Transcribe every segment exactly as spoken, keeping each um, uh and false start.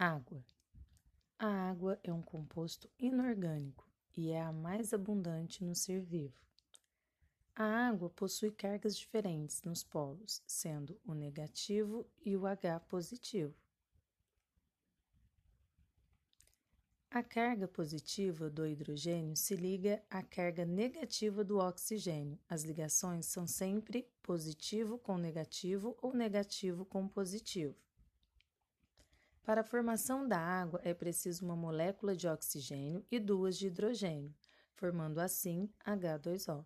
Água. A água é um composto inorgânico e é a mais abundante no ser vivo. A água possui cargas diferentes nos polos, sendo o negativo e o H positivo. A carga positiva do hidrogênio se liga à carga negativa do oxigênio. As ligações são sempre positivo com negativo ou negativo com positivo. Para a formação da água, é preciso uma molécula de oxigênio e duas de hidrogênio, formando assim agá dois ó.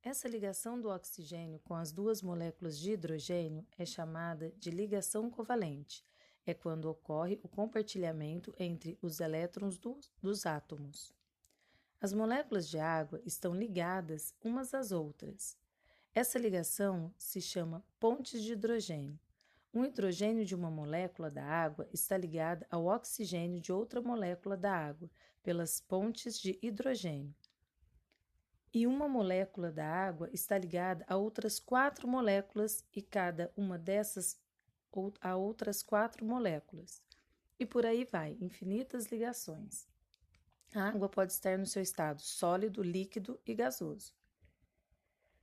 Essa ligação do oxigênio com as duas moléculas de hidrogênio é chamada de ligação covalente. É quando ocorre o compartilhamento entre os elétrons do, dos átomos. As moléculas de água estão ligadas umas às outras. Essa ligação se chama pontes de hidrogênio. Um hidrogênio de uma molécula da água está ligado ao oxigênio de outra molécula da água pelas pontes de hidrogênio. E uma molécula da água está ligada a outras quatro moléculas e cada uma dessas a outras quatro moléculas. E por aí vai, infinitas ligações. A água pode estar no seu estado sólido, líquido e gasoso.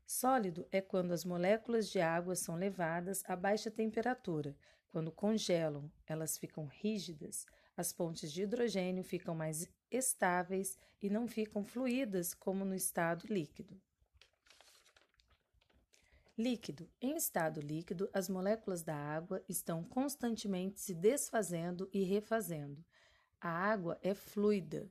Sólido é quando as moléculas de água são levadas a baixa temperatura. Quando congelam, elas ficam rígidas, as pontes de hidrogênio ficam mais estáveis e não ficam fluídas como no estado líquido. Líquido. Em estado líquido, as moléculas da água estão constantemente se desfazendo e refazendo. A água é fluida.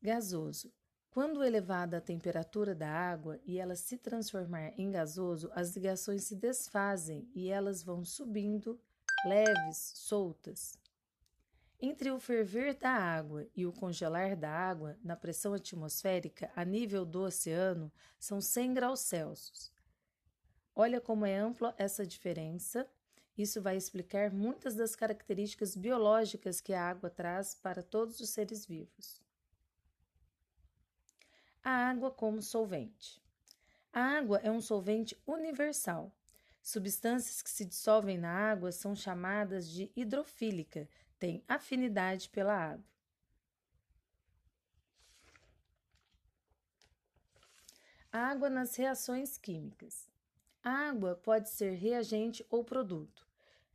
Gasoso. Quando elevada a temperatura da água e ela se transformar em gasoso, as ligações se desfazem e elas vão subindo, leves, soltas. Entre o ferver da água e o congelar da água, na pressão atmosférica a nível do oceano, são cem graus Celsius. Olha como é ampla essa diferença. Isso vai explicar muitas das características biológicas que a água traz para todos os seres vivos. A água como solvente. A água é um solvente universal. Substâncias que se dissolvem na água são chamadas de hidrofílica, têm afinidade pela água. A água nas reações químicas. A água pode ser reagente ou produto.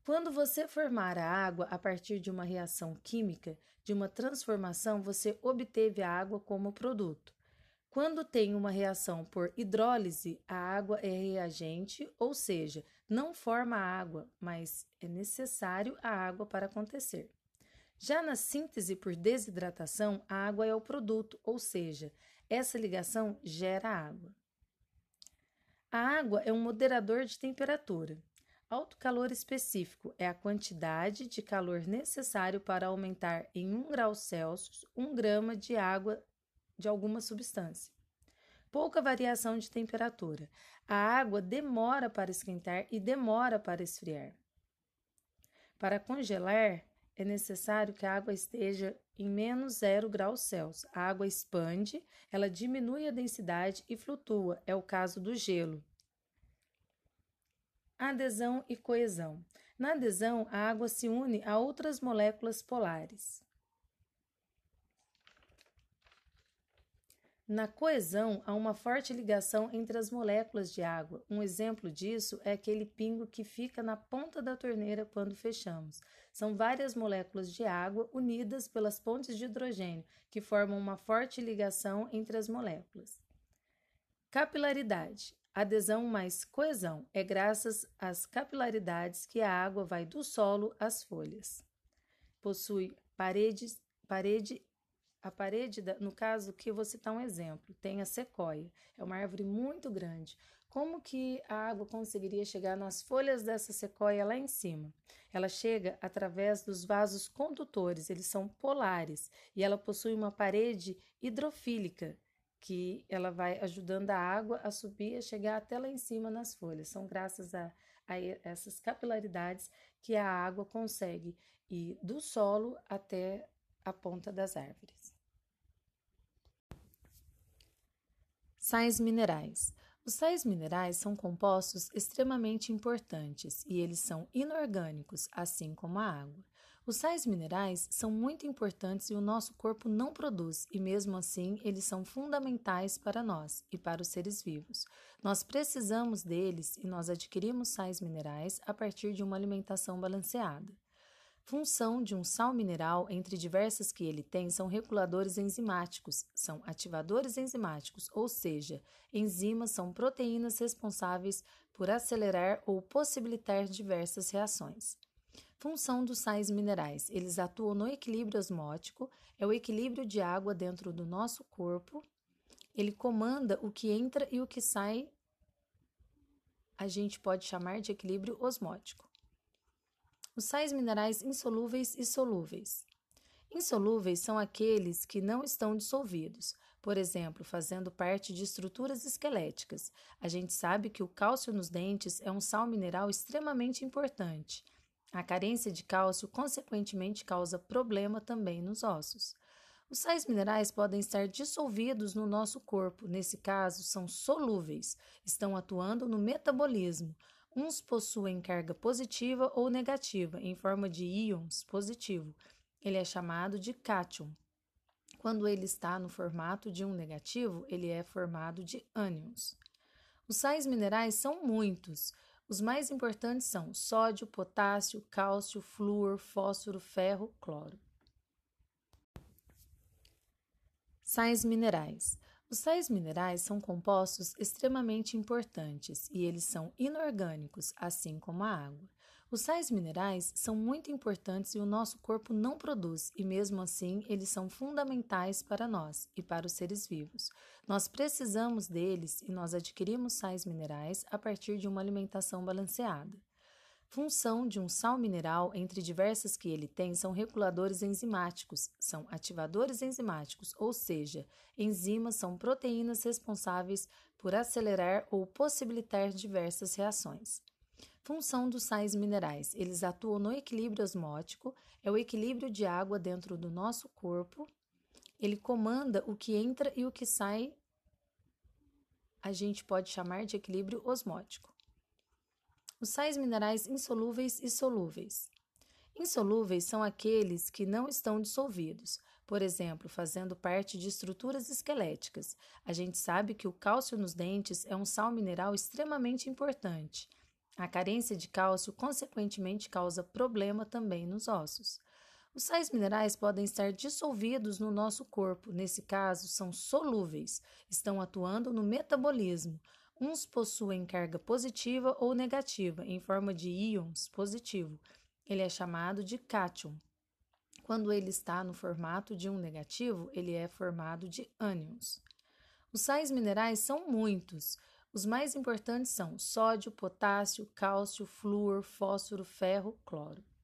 Quando você formar a água a partir de uma reação química, de uma transformação, você obteve a água como produto. Quando tem uma reação por hidrólise, a água é reagente, ou seja, não forma água, mas é necessário a água para acontecer. Já na síntese por desidratação, a água é o produto, ou seja, essa ligação gera água. A água é um moderador de temperatura. Alto calor específico é a quantidade de calor necessário para aumentar em um grau Celsius um grama de água de alguma substância. Pouca variação de temperatura. A água demora para esquentar e demora para esfriar. Para congelar, é necessário que a água esteja em menos zero graus Celsius. A água expande, ela diminui a densidade e flutua, é o caso do gelo. Adesão e coesão. Na adesão, a água se une a outras moléculas polares. Na coesão, há uma forte ligação entre as moléculas de água. Um exemplo disso é aquele pingo que fica na ponta da torneira quando fechamos. São várias moléculas de água unidas pelas pontes de hidrogênio, que formam uma forte ligação entre as moléculas. Capilaridade. Adesão mais coesão. É graças às capilaridades que a água vai do solo às folhas. Possui paredes, parede A parede, no caso que eu vou citar um exemplo, tem a sequoia, é uma árvore muito grande. Como que a água conseguiria chegar nas folhas dessa sequoia lá em cima? Ela chega através dos vasos condutores, eles são polares, e ela possui uma parede hidrofílica, que ela vai ajudando a água a subir e chegar até lá em cima nas folhas. São graças a, a essas capilaridades que a água consegue ir do solo até a ponta das árvores. Sais minerais. Os sais minerais são compostos extremamente importantes e eles são inorgânicos, assim como a água. Os sais minerais são muito importantes e o nosso corpo não produz, e mesmo assim eles são fundamentais para nós e para os seres vivos. Nós precisamos deles e nós adquirimos sais minerais a partir de uma alimentação balanceada. Função de um sal mineral, entre diversas que ele tem, são reguladores enzimáticos, são ativadores enzimáticos, ou seja, enzimas são proteínas responsáveis por acelerar ou possibilitar diversas reações. Função dos sais minerais, eles atuam no equilíbrio osmótico, é o equilíbrio de água dentro do nosso corpo, ele comanda o que entra e o que sai, a gente pode chamar de equilíbrio osmótico. Os sais minerais insolúveis e solúveis. Insolúveis são aqueles que não estão dissolvidos, por exemplo, fazendo parte de estruturas esqueléticas. A gente sabe que o cálcio nos dentes é um sal mineral extremamente importante. A carência de cálcio, consequentemente, causa problema também nos ossos. Os sais minerais podem estar dissolvidos no nosso corpo, nesse caso, são solúveis, estão atuando no metabolismo. Uns possuem carga positiva ou negativa, em forma de íons positivo. Ele é chamado de cátion. Quando ele está no formato de um negativo, ele é formado de ânions. Os sais minerais são muitos. Os mais importantes são sódio, potássio, cálcio, flúor, fósforo, ferro, cloro. Sais minerais. Os sais minerais são compostos extremamente importantes e eles são inorgânicos, assim como a água. Os sais minerais são muito importantes e o nosso corpo não produz, e mesmo assim eles são fundamentais para nós e para os seres vivos. Nós precisamos deles e nós adquirimos sais minerais a partir de uma alimentação balanceada. Função de um sal mineral, entre diversas que ele tem, são reguladores enzimáticos, são ativadores enzimáticos, ou seja, enzimas são proteínas responsáveis por acelerar ou possibilitar diversas reações. Função dos sais minerais, eles atuam no equilíbrio osmótico, é o equilíbrio de água dentro do nosso corpo, ele comanda o que entra e o que sai, a gente pode chamar de equilíbrio osmótico. Os sais minerais insolúveis e solúveis. Insolúveis são aqueles que não estão dissolvidos, por exemplo, fazendo parte de estruturas esqueléticas. A gente sabe que o cálcio nos dentes é um sal mineral extremamente importante. A carência de cálcio, consequentemente, causa problema também nos ossos. Os sais minerais podem estar dissolvidos no nosso corpo, nesse caso, são solúveis, estão atuando no metabolismo. Uns possuem carga positiva ou negativa, em forma de íons positivo. Ele é chamado de cátion. Quando ele está no formato de um negativo, ele é formado de ânions. Os sais minerais são muitos. Os mais importantes são sódio, potássio, cálcio, flúor, fósforo, ferro, cloro.